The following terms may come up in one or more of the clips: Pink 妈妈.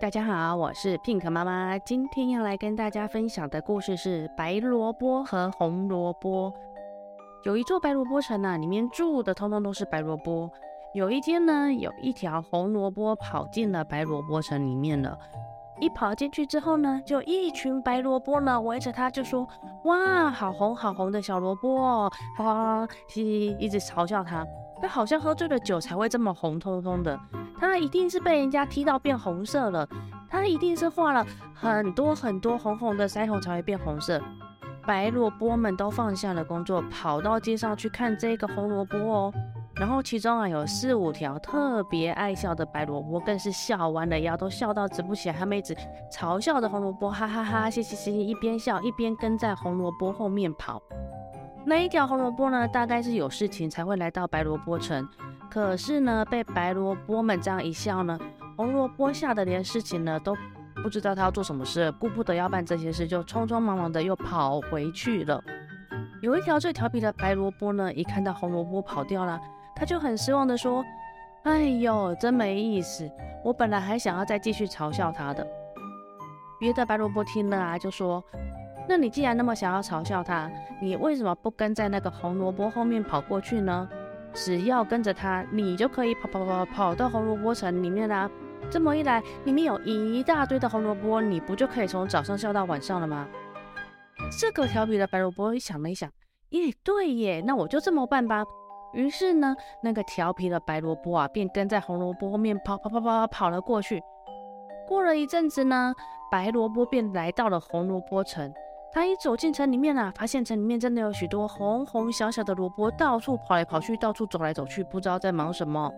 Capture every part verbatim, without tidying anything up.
大家好，我是 Pink 妈妈。今天要来跟大家分享的故事是白萝卜和红萝卜。有一座白萝卜城啊，里面住的通通都是白萝卜。有一天呢，有一条红萝卜跑进了白萝卜城里面了。一跑进去之后呢，就一群白萝卜呢围着他，就说：“哇，好红好红的小萝卜哦！”哈哈，嘻嘻，一直嘲笑他。他好像喝醉了酒才会这么红彤彤的，他一定是被人家踢到变红色了，他一定是画了很多很多红红的腮红才会变红色。白萝卜们都放下了工作，跑到街上去看这个红萝卜哦。然后其中啊有四五条特别爱笑的白萝卜，更是笑弯了腰，都笑到直不起来。他们一直嘲笑的红萝卜，哈哈哈，嘻嘻嘻，一边笑一边跟在红萝卜后面跑。那一条红萝卜呢，大概是有事情才会来到白萝卜城，可是呢，被白萝卜们这样一笑呢，红萝卜吓得连事情呢都不知道他要做什么事，顾不得要办这些事，就匆匆忙忙的又跑回去了。有一条最调皮的白萝卜呢，一看到红萝卜跑掉了，他就很失望的说：“哎呦，真没意思，我本来还想要再继续嘲笑他的。”别的白萝卜听了啊，就说：“那你既然那么想要嘲笑他，你为什么不跟在那个红萝卜后面跑过去呢？只要跟着他，你就可以跑跑跑跑到红萝卜城里面啦、啊。这么一来，里面有一大堆的红萝卜，你不就可以从早上笑到晚上了吗？”这个调皮的白萝卜想了一想，耶，对耶，那我就这么办吧。于是呢，那个调皮的白萝卜啊，便跟在红萝卜后面跑跑跑跑跑了过去。过了一阵子呢，白萝卜便来到了红萝卜城。他一走进城里面啊，发现城里面真的有许多红红小小的萝卜，到处跑来跑去，到处走来走去，不知道在忙什么。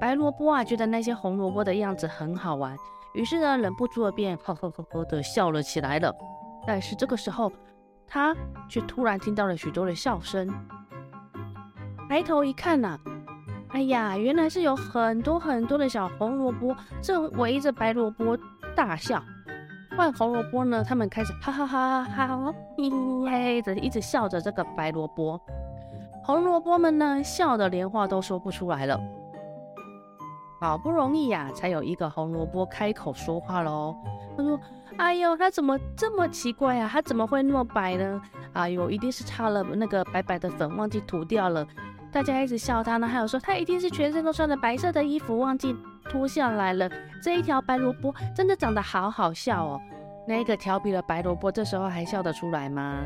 白萝卜啊，觉得那些红萝卜的样子很好玩，于是呢，忍不住的便呵呵呵呵的笑了起来了。但是这个时候，他却突然听到了许多的笑声。抬头一看啊，哎呀，原来是有很多很多的小红萝卜正围着白萝卜大笑。换红萝卜呢，他们开始哈哈哈哈哈嘿嘿的一直笑着这个白萝卜。红萝卜们呢，笑得连话都说不出来了。好不容易呀、啊，才有一个红萝卜开口说话喽。他说：“哎呦，他怎么这么奇怪啊？他怎么会那么白呢？哎呦，一定是擦了那个白白的粉，忘记涂掉了。”大家一直笑他呢，还有说他一定是全身都穿着白色的衣服，忘记脱下来了。这一条白萝卜真的长得好好笑哦。那个调皮的白萝卜这时候还笑得出来吗？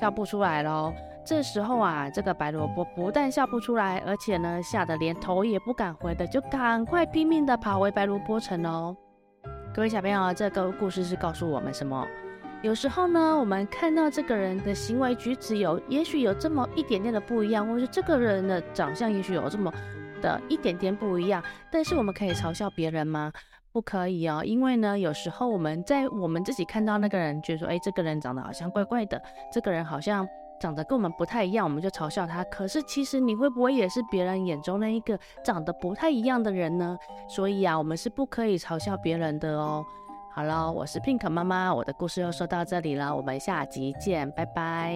笑不出来咯。这时候啊，这个白萝卜不但笑不出来，而且呢，吓得连头也不敢回的，就赶快拼命的跑回白萝卜城哦。各位小朋友，这个故事是告诉我们什么？有时候呢，我们看到这个人的行为举止有，也许有这么一点点的不一样，或是这个人的长相也许有这么的一点点不一样，但是我们可以嘲笑别人吗？不可以哦，因为呢，有时候我们在我们自己看到那个人，觉得说，哎，这个人长得好像怪怪的，这个人好像长得跟我们不太一样，我们就嘲笑他。可是其实你会不会也是别人眼中那一个长得不太一样的人呢？所以啊，我们是不可以嘲笑别人的哦。好了，我是 Pink 妈妈，我的故事又说到这里了，我们下集见，拜拜。